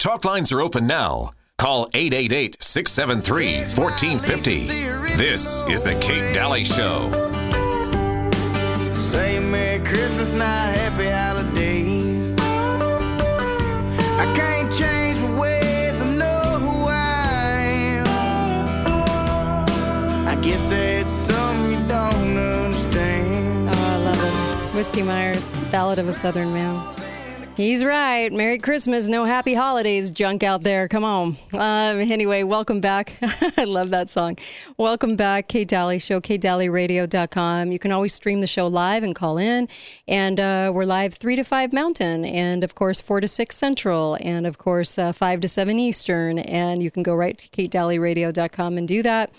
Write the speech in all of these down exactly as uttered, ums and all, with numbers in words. Talk lines are open now. Call eight eight eight, six seven three, one four five zero. This is the Kate Dalley Show. Say Merry Christmas, not Happy Holidays. I can't change my ways, I know who I am. I guess that's something you don't understand. Oh, I love it. Whiskey Myers, Ballad of a Southern Man. He's right. Merry Christmas. No happy holidays junk out there. Come on. Um, anyway, welcome back. I love that song. Welcome back. Kate Dalley Show, kate dalley radio dot com. You can always stream the show live and call in. And uh, we're live three to five Mountain and, of course, four to six Central and, of course, uh, five to seven Eastern. And you can go right to kate dalley radio dot com and do that.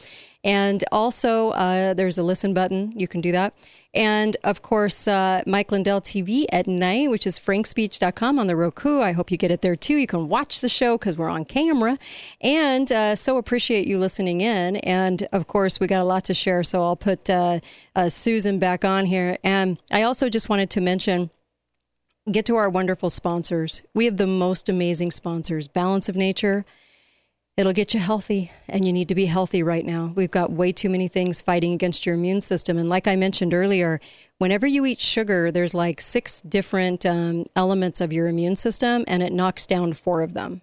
And also, uh, there's a listen button. You can do that. And, of course, uh, Mike Lindell T V at night, which is frank speech dot com on the Roku. I hope you get it there, too. You can watch the show because we're on camera. And uh, so appreciate you listening in. And, of course, we got a lot to share, so I'll put uh, uh, Susan back on here. And I also just wanted to mention, get to our wonderful sponsors. We have the most amazing sponsors, Balance of Nature. It'll get you healthy, and you need to be healthy right now. We've got way too many things fighting against your immune system. And like I mentioned earlier, whenever you eat sugar, there's like six different um, elements of your immune system, and it knocks down four of them.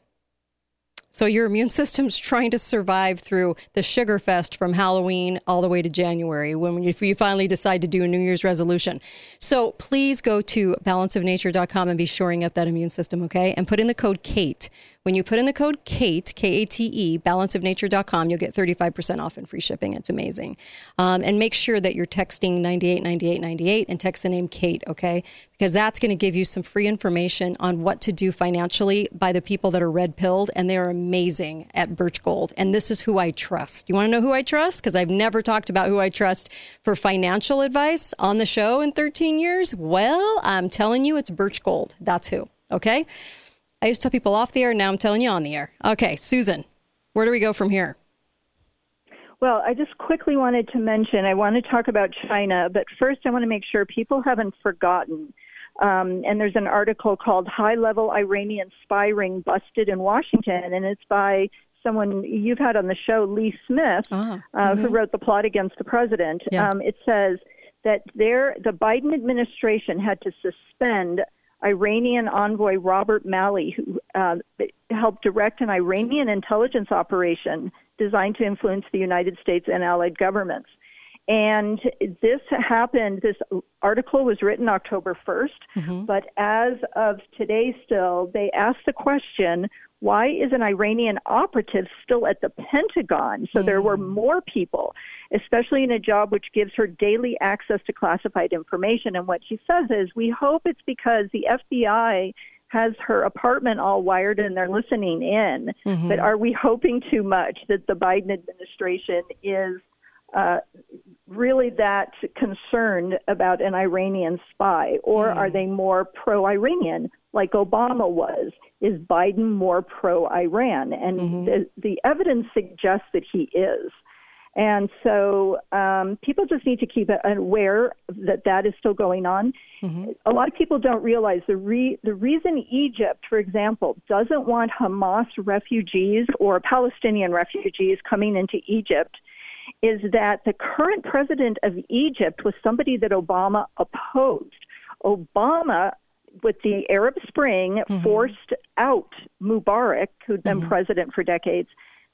So your immune system's trying to survive through the sugar fest from Halloween all the way to January when you, if you finally decide to do a New Year's resolution. So please go to balance of nature dot com and be shoring up that immune system, okay? And put in the code KATE. When you put in the code KATE, K A T E, balance of nature dot com, you'll get thirty-five percent off and free shipping. It's amazing. Um, and make sure that you're texting ninety-eight ninety-eight ninety-eight and text the name KATE, okay? Because that's going to give you some free information on what to do financially by the people that are red-pilled, and they are amazing at Birch Gold. And this is who I trust. You want to know who I trust? Because I've never talked about who I trust for financial advice on the show in thirteen years. Well, I'm telling you, it's Birch Gold. That's who. Okay? I used to tell people off the air. Now I'm telling you on the air. Okay, Susan, where do we go from here? Well, I just quickly wanted to mention, I want to talk about China, but first I want to make sure people haven't forgotten. Um, and there's an article called High-Level Iranian Spy Ring Busted in Washington, and it's by someone you've had on the show, Lee Smith, ah, uh, mm-hmm. who wrote The Plot Against the President. Yeah. Um, it says that there, the Biden administration had to suspend Iranian envoy Robert Malley, who uh, helped direct an Iranian intelligence operation designed to influence the United States and allied governments. And this happened, this article was written October first, mm-hmm. but as of today still, they asked the question, why is an Iranian operative still at the Pentagon? So mm. there were more people, especially in a job which gives her daily access to classified information. And what she says is, we hope it's because the F B I has her apartment all wired and they're listening in. Mm-hmm. But are we hoping too much that the Biden administration is Uh, really that concerned about an Iranian spy, or mm. are they more pro-Iranian like Obama was? Is Biden more pro-Iran? And mm-hmm. the, the evidence suggests that he is. And so um, people just need to keep aware that that is still going on. Mm-hmm. A lot of people don't realize the re- the reason Egypt, for example, doesn't want Hamas refugees or Palestinian refugees coming into Egypt is that the current president of Egypt was somebody that Obama opposed. Obama, with the Arab Spring, mm-hmm. forced out Mubarak, who'd been mm-hmm. president for decades.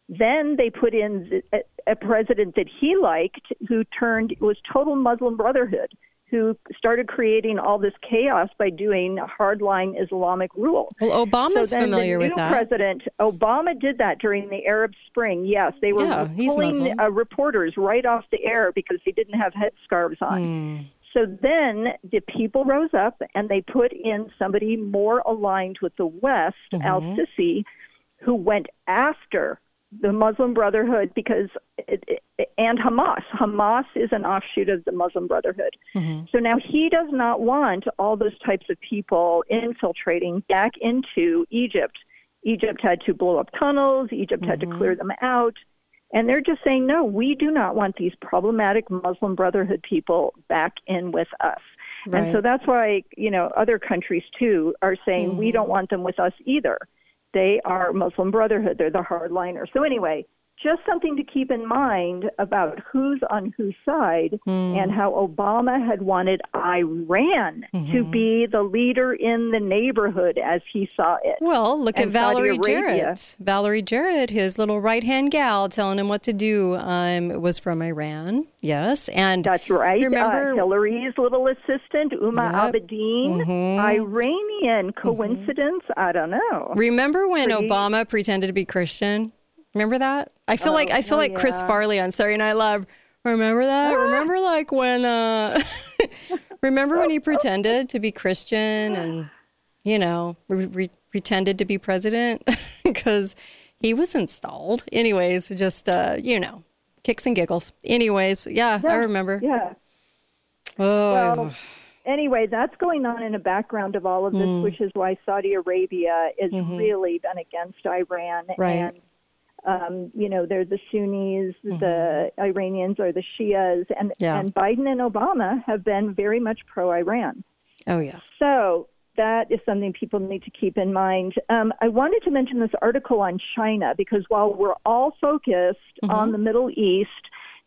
Then they put in a, a president that he liked, who turned was total Muslim Brotherhood, who started creating all this chaos by doing hardline Islamic rule. Well, Obama's so familiar the new with that. President Obama did that during the Arab Spring. Yes, they were yeah, pulling uh, reporters right off the air because they didn't have headscarves on. Mm. So then the people rose up and they put in somebody more aligned with the West, mm-hmm. Al-Sisi, who went after the Muslim Brotherhood because it, it, and Hamas. Hamas is an offshoot of the Muslim Brotherhood. Mm-hmm. So now he does not want all those types of people infiltrating back into Egypt. Egypt had to blow up tunnels. Egypt mm-hmm. had to clear them out. And they're just saying, no, we do not want these problematic Muslim Brotherhood people back in with us. Right. And so that's why, you know, other countries, too, are saying mm-hmm. we don't want them with us either. They are Muslim Brotherhood. They're the hardliners. So anyway, just something to keep in mind about who's on whose side mm. and how Obama had wanted Iran mm-hmm. to be the leader in the neighborhood as he saw it. Well, look and at Valerie Jarrett. Valerie Jarrett, his little right-hand gal, telling him what to do, um, was from Iran. Yes. and That's right. Remember uh, Hillary's little assistant, Uma yep. Abedin, mm-hmm. Iranian. Coincidence? Mm-hmm. I don't know. Remember when Pretty. Obama pretended to be Christian? Remember that? I feel oh, like I feel oh, like yeah. Chris Farley on Saturday Night Live. Remember that? Ah. Remember like when uh, remember when he pretended to be Christian and you know re- re- pretended to be president because he was installed. Anyways, just uh, you know, kicks and giggles. Anyways, yeah, yeah I remember. Yeah. Oh. Well, anyway, that's going on in the background of all of this, mm. which is why Saudi Arabia is mm-hmm. really been against Iran right. and. Um, you know, they're the Sunnis, mm-hmm. the Iranians are the Shias, and, yeah. and Biden and Obama have been very much pro-Iran. Oh, yeah. So that is something people need to keep in mind. Um, I wanted to mention this article on China, because while we're all focused mm-hmm. on the Middle East,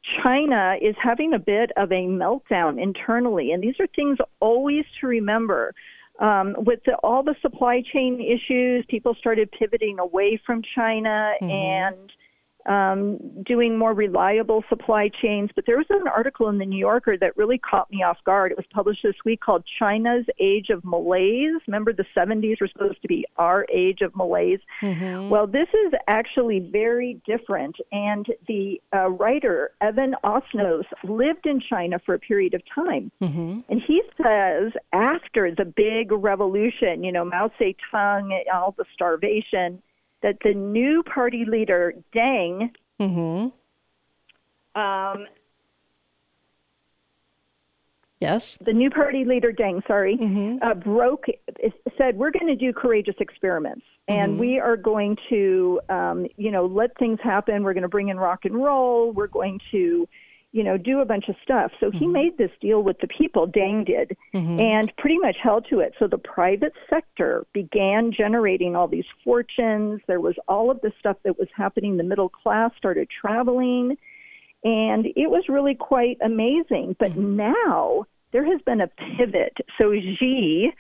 China is having a bit of a meltdown internally, and these are things always to remember. Um, with the, all the supply chain issues, people started pivoting away from China mm-hmm. and um, doing more reliable supply chains. But there was an article in The New Yorker that really caught me off guard. It was published this week called China's Age of Malaise. Remember the seventies were supposed to be our age of malaise? Mm-hmm. Well, this is actually very different. And the uh, writer, Evan Osnos, lived in China for a period of time. Mm-hmm. And he says after the big revolution, you know, Mao Zedong and all the starvation, that the new party leader, Deng, mm-hmm. um, yes, the new party leader, Deng, sorry, mm-hmm. uh, broke, said, we're going to do courageous experiments, mm-hmm. and we are going to, um, you know, let things happen. We're going to bring in rock and roll. We're going to, you know, do a bunch of stuff. So mm-hmm. he made this deal with the people, Deng did, mm-hmm. and pretty much held to it. So the private sector began generating all these fortunes. There was all of the stuff that was happening. The middle class started traveling, and it was really quite amazing. But mm-hmm. now there has been a pivot. So Xi,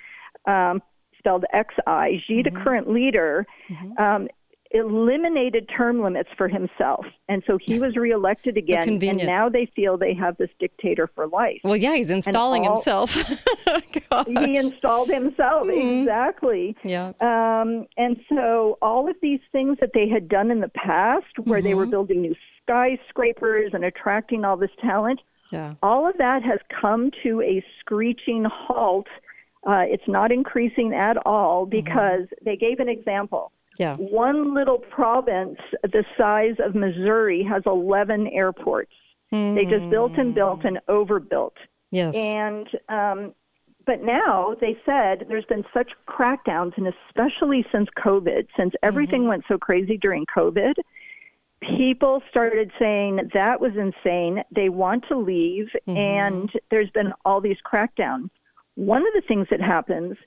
um, spelled X I, Xi, mm-hmm. the current leader, mm-hmm. um, eliminated term limits for himself. And so he was reelected again. And now they feel they have this dictator for life. Well, yeah, he's installing all, himself. He installed himself. Mm-hmm. Exactly. Yeah. Um, and so all of these things that they had done in the past where mm-hmm. they were building new skyscrapers and attracting all this talent, yeah. all of that has come to a screeching halt. Uh, it's not increasing at all because mm-hmm. they gave an example. Yeah. One little province the size of Missouri has eleven airports. Mm. They just built and built and overbuilt. Yes. And um, but now they said there's been such crackdowns, and especially since COVID, since everything mm-hmm. went so crazy during COVID, people started saying that was insane. They want to leave, mm-hmm. and there's been all these crackdowns. One of the things that happens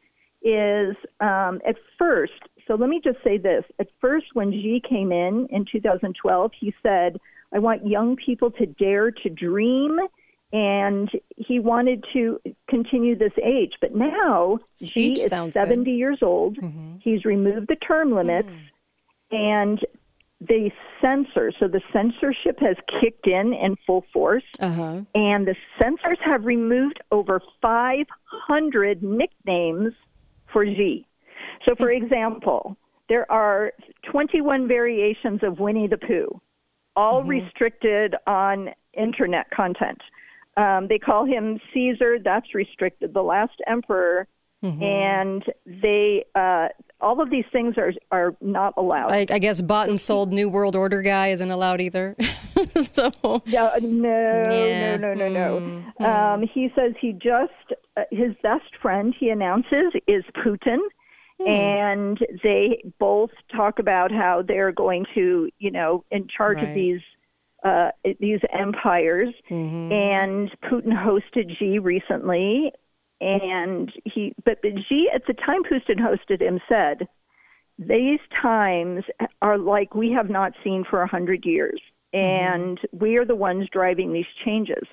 is um, at first, so let me just say this. At first, when Xi came in in two thousand twelve, he said, I want young people to dare to dream. And he wanted to continue this age. But now Xi is seventy good. Years old. Mm-hmm. He's removed the term limits. Mm-hmm. And the censor, so the censorship has kicked in in full force. Uh-huh. And the censors have removed over five hundred nicknames for Xi. So, for example, there are twenty-one variations of Winnie the Pooh, all mm-hmm. restricted on Internet content. Um, they call him Caesar. That's restricted. The Last Emperor. Mm-hmm. And they uh, all of these things are are not allowed. I, I guess bought and sold New World Order guy isn't allowed either. so yeah, no, yeah. no, no, no, no. Mm-hmm. Um, he says he just, uh, his best friend, he announces, is Putin. And they both talk about how they're going to, you know, in charge right. of these uh, these empires. Mm-hmm. And Putin hosted Xi recently. And he, but Xi at the time Putin hosted him said, these times are like we have not seen for one hundred years, and mm-hmm. we are the ones driving these changes.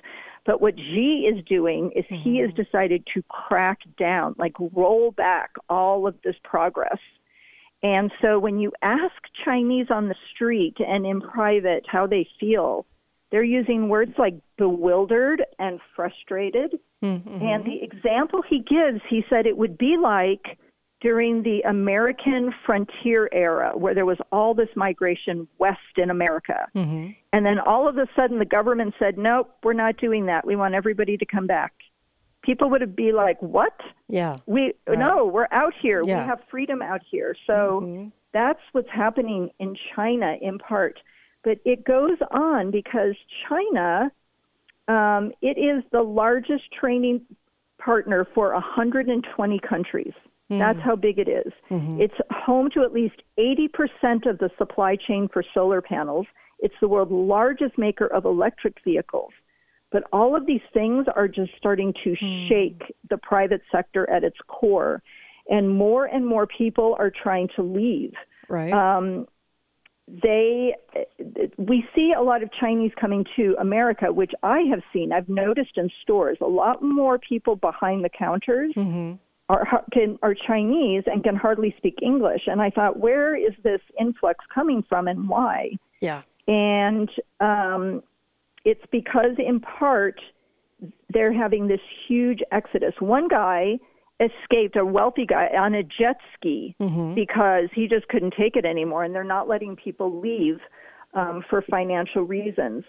But what Xi is doing is mm-hmm. he has decided to crack down, like roll back all of this progress. And so when you ask Chinese on the street and in private how they feel, they're using words like bewildered and frustrated. Mm-hmm. And the example he gives, he said it would be like during the American frontier era, where there was all this migration west in America. Mm-hmm. And then all of a sudden the government said, nope, we're not doing that. We want everybody to come back. People would be like, what? Yeah. We right. No, we're out here. Yeah. We have freedom out here. So mm-hmm. that's what's happening in China in part. But it goes on because China, um, it is the largest training partner for one hundred twenty countries. Mm-hmm. That's how big it is. Mm-hmm. It's home to at least eighty percent of the supply chain for solar panels. It's the world's largest maker of electric vehicles. But all of these things are just starting to mm. shake the private sector at its core. And more and more people are trying to leave. Right. Um, They, we see a lot of Chinese coming to America, which I have seen. I've noticed in stores, a lot more people behind the counters mm-hmm. are can, are Chinese and can hardly speak English. And I thought, where is this influx coming from and why? Yeah. And um, it's because, in part, they're having this huge exodus. One guy escaped, a wealthy guy, on a jet ski mm-hmm. because he just couldn't take it anymore, and they're not letting people leave um, for financial reasons.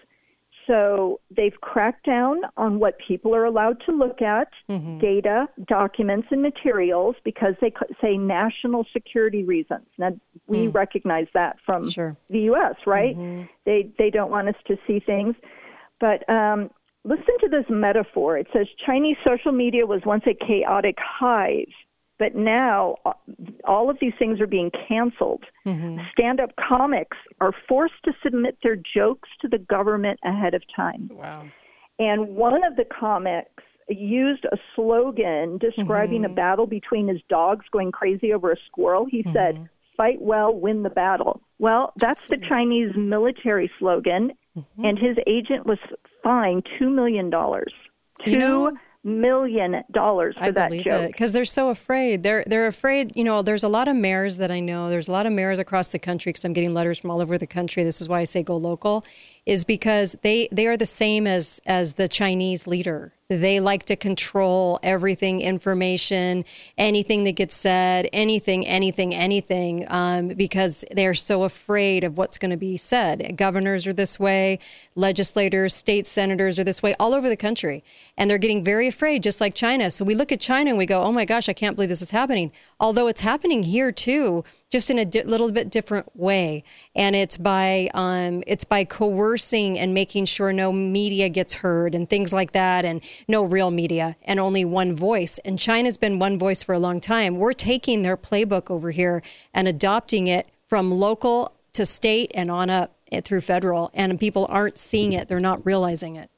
So they've cracked down on what people are allowed to look at, mm-hmm. data, documents, and materials, because they say national security reasons. Now, we mm. recognize that from sure. the U S, right? Mm-hmm. They, they don't want us to see things. But um listen to this metaphor. It says, Chinese social media was once a chaotic hive, but now all of these things are being canceled. Mm-hmm. Stand-up comics are forced to submit their jokes to the government ahead of time. Wow. And one of the comics used a slogan describing mm-hmm. a battle between his dogs going crazy over a squirrel. He mm-hmm. said, fight well, win the battle. Well, that's the Chinese military slogan. Mm-hmm. And his agent was fined two million dollars. You know, two million dollars for I that joke. Because they're so afraid. They're they're afraid. You know, there's a lot of mayors that I know. There's a lot of mayors across the country, because I'm getting letters from all over the country. This is why I say go local, is because they, they are the same as, as the Chinese leader. They like to control everything, information, anything that gets said, anything, anything, anything, um, because they're so afraid of what's going to be said. Governors are this way, legislators, state senators are this way, all over the country. And they're getting very afraid, just like China. So we look at China and we go, oh my gosh, I can't believe this is happening. Although it's happening here too, just in a di- little bit different way. And it's by um, it's by coercing and making sure no media gets heard and things like that, and no real media, and only one voice. And China's been one voice for a long time. We're taking their playbook over here and adopting it from local to state and on up through federal. And people aren't seeing it. They're not realizing it.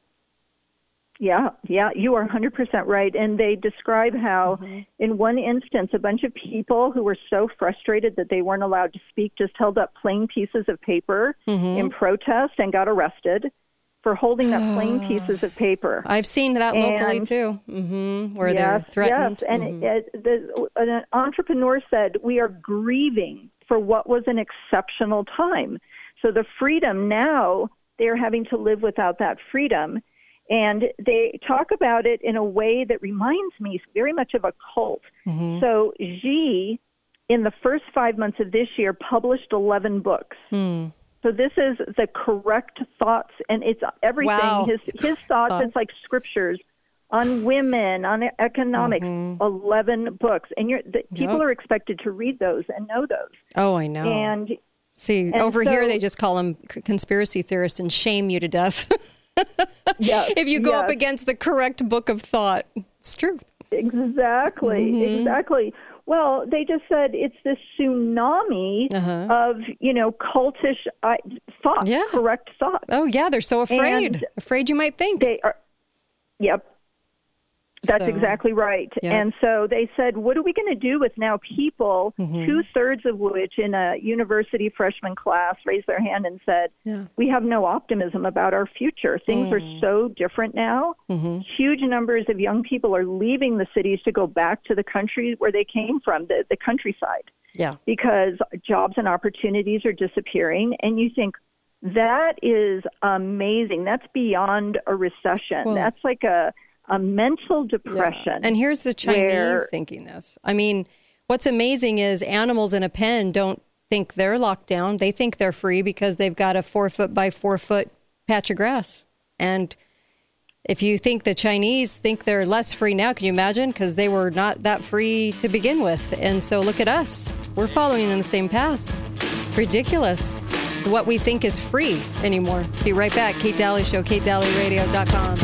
Yeah, yeah, you are one hundred percent right. And they describe how, mm-hmm. in one instance, a bunch of people who were so frustrated that they weren't allowed to speak just held up plain pieces of paper mm-hmm. in protest and got arrested for holding up plain pieces of paper. I've seen that locally, and, too, mm-hmm, where yes, they're threatened. Yes, and mm-hmm. it, it, the, an entrepreneur said, we are grieving for what was an exceptional time. So the freedom now, they're having to live without that freedom. And they talk about it in a way that reminds me very much of a cult. Mm-hmm. So Xi, in the first five months of this year, published eleven books. Mm. So this is the correct thoughts, and it's everything. Wow. His his thoughts, thoughts, it's like scriptures on women, on economics, mm-hmm. eleven books. And you're, the, people yep. are expected to read those and know those. Oh, I know. And see, and over so, here they just call them conspiracy theorists and shame you to death. yes, if you go yes. up against the correct book of thought. It's true. Exactly, mm-hmm. exactly. Well, they just said it's this tsunami uh-huh. of, you know, cultish uh, thought, yeah. correct thought. Oh, yeah. They're so afraid. And afraid you might think. They are. Yep. That's so, exactly right. Yeah. And so they said, what are we going to do with now people, mm-hmm. two-thirds of which in a university freshman class raised their hand and said, yeah. we have no optimism about our future. Things mm. are so different now. Mm-hmm. Huge numbers of young people are leaving the cities to go back to the country where they came from, the, the countryside, yeah. because jobs and opportunities are disappearing. And you think, that is amazing. That's beyond a recession. Well, that's like a... a mental depression. Yeah. And here's the Chinese where, thinking this. I mean, what's amazing is animals in a pen don't think they're locked down. They think they're free because they've got a four foot by four foot patch of grass. And if you think the Chinese think they're less free now, can you imagine? Because they were not that free to begin with. And so look at us. We're following in the same path. It's ridiculous what we think is free anymore. Be right back. Kate Dalley Show, kate dalley radio dot com.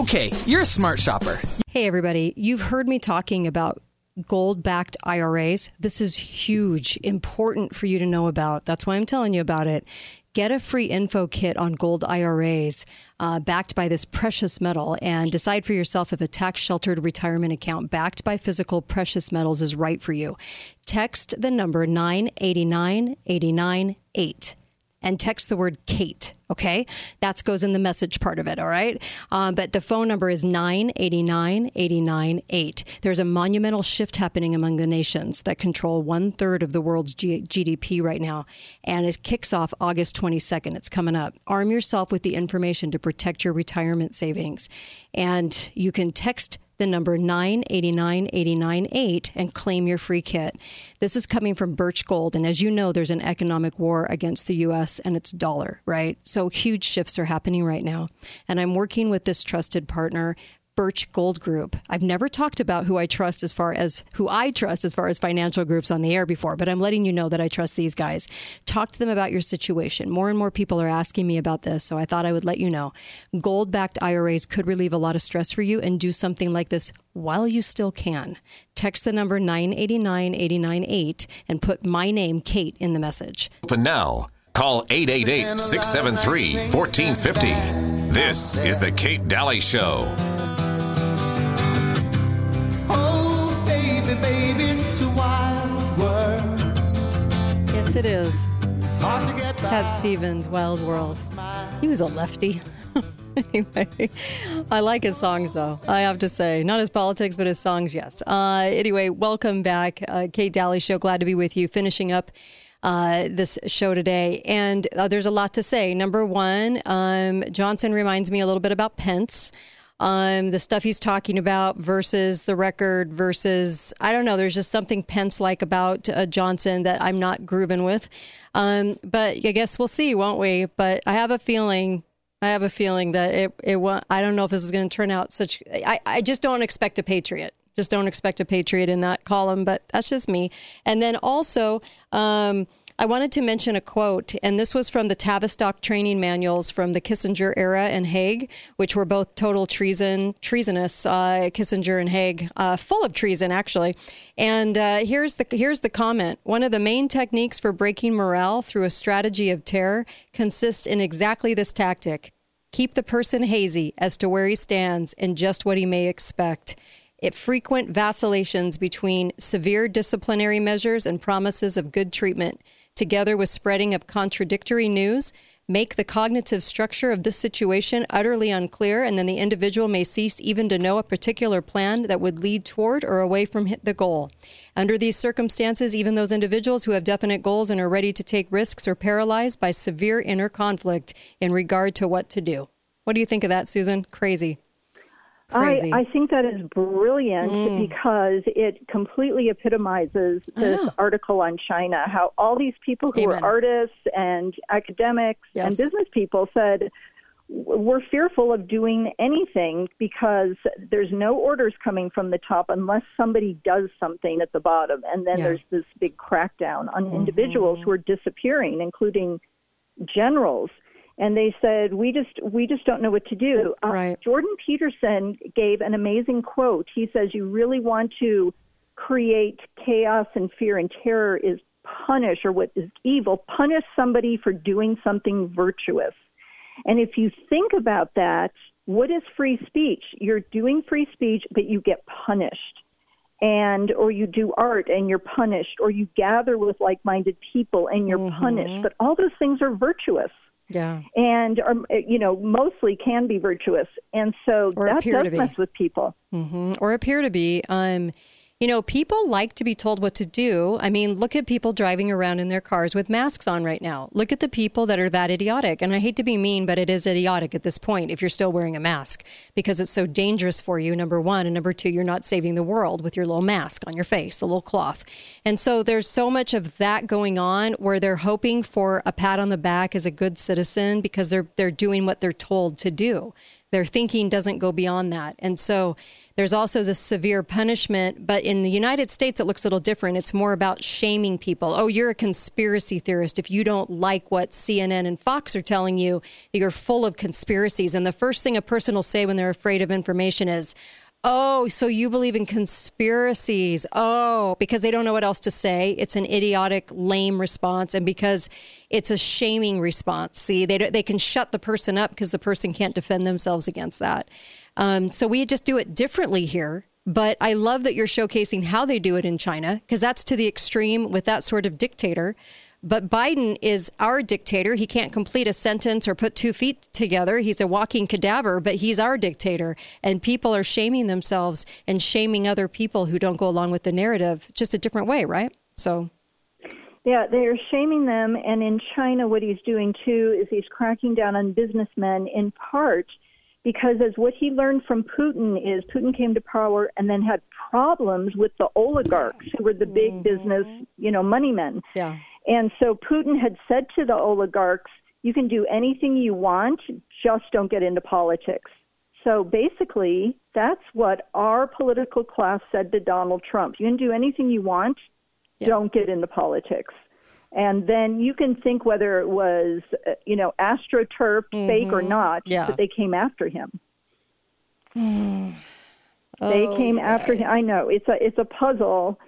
Okay, you're a smart shopper. Hey, everybody. You've heard me talking about gold-backed I R As. This is huge, important for you to know about. That's why I'm telling you about it. Get a free info kit on gold I R As uh, backed by this precious metal, and decide for yourself if a tax-sheltered retirement account backed by physical precious metals is right for you. Text the number nine eight nine eight nine eight. And text the word Kate, okay? That goes in the message part of it, all right? Um, but the phone number is nine eight nine eight nine eight. There's a monumental shift happening among the nations that control one-third of the world's G- GDP right now, and it kicks off August twenty-second. It's coming up. Arm yourself with the information to protect your retirement savings. And you can text the number nine eight nine eight nine eight and claim your free kit. This is coming from Birch Gold. And as you know, there's an economic war against the U S and its dollar, right? So huge shifts are happening right now. And I'm working with this trusted partner, Birch Gold Group. I've never talked about who I trust as far as who I trust as far as financial groups on the air before, but I'm letting you know that I trust these guys. Talk to them about your situation. More and more people are asking me about this, so I thought I would let you know. Gold-backed I R As could relieve a lot of stress for you, and do something like this while you still can. Text the number nine eight nine eight nine eight and put my name, Kate, in the message. But now, call eight eight eight six seven three one four five zero. This is the Kate Dalley Show. Yes, it is. Pat Stevens, Wild World. He was a lefty. Anyway, I like his songs, though, I have to say. Not his politics, but his songs, yes. Uh, anyway, welcome back. Uh, Kate Dalley Show, glad to be with you. Finishing up uh, this show today. And uh, there's a lot to say. Number one, um, Johnson reminds me a little bit about Pence. Um, the stuff he's talking about versus the record versus, I don't know, there's just something Pence-like about uh, Johnson that I'm not grooving with. Um, but I guess we'll see, won't we? But I have a feeling, I have a feeling that it, it won't, I don't know if this is going to turn out such, I, I just don't expect a patriot. Just don't expect a patriot in that column, but that's just me. And then also, um, I wanted to mention a quote, and this was from the Tavistock training manuals from the Kissinger era and Haig, which were both total treason, treasonous, uh, Kissinger and Haig, uh, full of treason, actually. And uh, here's the here's the comment. One of the main techniques for breaking morale through a strategy of terror consists in exactly this tactic. Keep the person hazy as to where he stands and just what he may expect. It frequent vacillations between severe disciplinary measures and promises of good treatment, together with spreading of contradictory news, make the cognitive structure of this situation utterly unclear, and then the individual may cease even to know a particular plan that would lead toward or away from the goal. Under these circumstances, even those individuals who have definite goals and are ready to take risks are paralyzed by severe inner conflict in regard to what to do. What do you think of that, Susan? Crazy. I, I think that is brilliant mm. because it completely epitomizes this article on China, how all these people who Amen. Were artists and academics yes. and business people said, we're fearful of doing anything because there's no orders coming from the top unless somebody does something at the bottom. And then yeah. there's this big crackdown on mm-hmm. individuals who are disappearing, including generals. And they said, we just we just don't know what to do. Uh, right. Jordan Peterson gave an amazing quote. He says, you really want to create chaos and fear and terror is punish, or what is evil, punish somebody for doing something virtuous. And if you think about that, what is free speech? You're doing free speech, but you get punished. And, or you do art and you're punished, or you gather with like-minded people and you're mm-hmm. punished. But all those things are virtuous. Yeah. And, are, you know, mostly can be virtuous. And so or that does mess with people. Mm-hmm. Or appear to be. Um, you know, people like to be told what to do. I mean, look at people driving around in their cars with masks on right now. Look at the people that are that idiotic. And I hate to be mean, but it is idiotic at this point if you're still wearing a mask, because it's so dangerous for you, number one. And number two, you're not saving the world with your little mask on your face, the little cloth. And so there's so much of that going on where they're hoping for a pat on the back as a good citizen because they're they're doing what they're told to do. Their thinking doesn't go beyond that. And so there's also this severe punishment. But in the United States, it looks a little different. It's more about shaming people. Oh, you're a conspiracy theorist. If you don't like what C N N and Fox are telling you, you're full of conspiracies. And the first thing a person will say when they're afraid of information is, oh, so you believe in conspiracies. Oh, because they don't know what else to say. It's an idiotic, lame response. And because it's a shaming response. See, they they can shut the person up because the person can't defend themselves against that. Um, so we just do it differently here. But I love that you're showcasing how they do it in China, because that's to the extreme with that sort of dictator. But Biden is our dictator. He can't complete a sentence or put two feet together. He's a walking cadaver, but he's our dictator. And people are shaming themselves and shaming other people who don't go along with the narrative, just a different way, right? So, yeah, they're shaming them. And in China, what he's doing, too, is he's cracking down on businessmen, in part because as what he learned from Putin is Putin came to power and then had problems with the oligarchs who were the big mm-hmm. business, you know, money men. Yeah. And so Putin had said to the oligarchs, you can do anything you want, just don't get into politics. So basically, that's what our political class said to Donald Trump. You can do anything you want, yeah. don't get into politics. And then you can think whether it was, you know, AstroTurf, mm-hmm. fake or not, yeah. but they came after him. Mm. They oh, came after guys. him. I know, it's a it's a puzzle.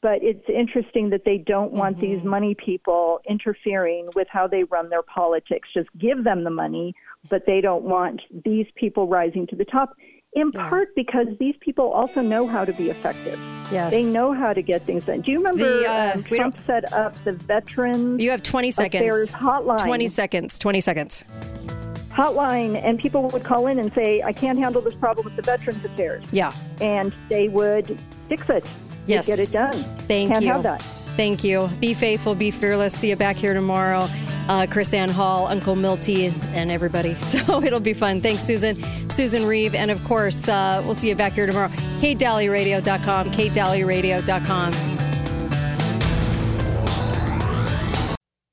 But it's interesting that they don't want mm-hmm. these money people interfering with how they run their politics. Just give them the money, but they don't want these people rising to the top, in yeah. part because these people also know how to be effective. Yes. They know how to get things done. Do you remember the, uh, um, Trump set up the Veterans You have twenty seconds. Affairs Hotline? twenty seconds, twenty seconds. Hotline, and people would call in and say, I can't handle this problem with the Veterans Affairs. Yeah. And they would fix it. Yes. Get it done. Thank Can't you. Have that. Thank you. Be faithful. Be fearless. See you back here tomorrow. Uh, Chris Ann Hall, Uncle Milty, and everybody. So it'll be fun. Thanks, Susan. Susan Reeve. And, of course, uh, we'll see you back here tomorrow. Kate Dalley radio dot com. Kate Dalley radio dot com.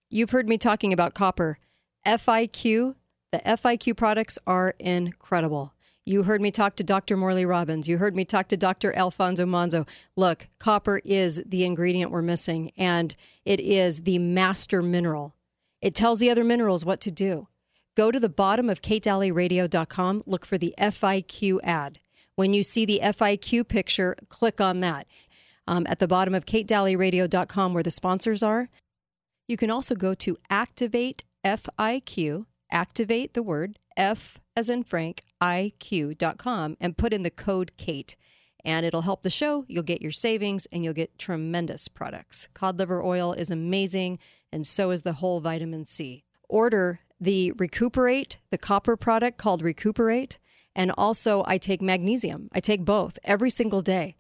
You've heard me talking about copper. F I Q. The F I Q products are incredible. You heard me talk to Doctor Morley Robbins. You heard me talk to Doctor Alfonso Monzo. Look, copper is the ingredient we're missing, and it is the master mineral. It tells the other minerals what to do. Go to the bottom of kate dalley radio dot com. Look for the F I Q ad. When you see the F I Q picture, click on that. Um, at the bottom of kate dalley radio dot com, where the sponsors are, you can also go to activate F I Q. Activate the word F as in Frank, I Q dot com, and put in the code Kate. And it'll help the show. You'll get your savings, and you'll get tremendous products. Cod liver oil is amazing, and so is the whole vitamin C. Order the Recuperate, the copper product called Recuperate, and also I take magnesium. I take both every single day.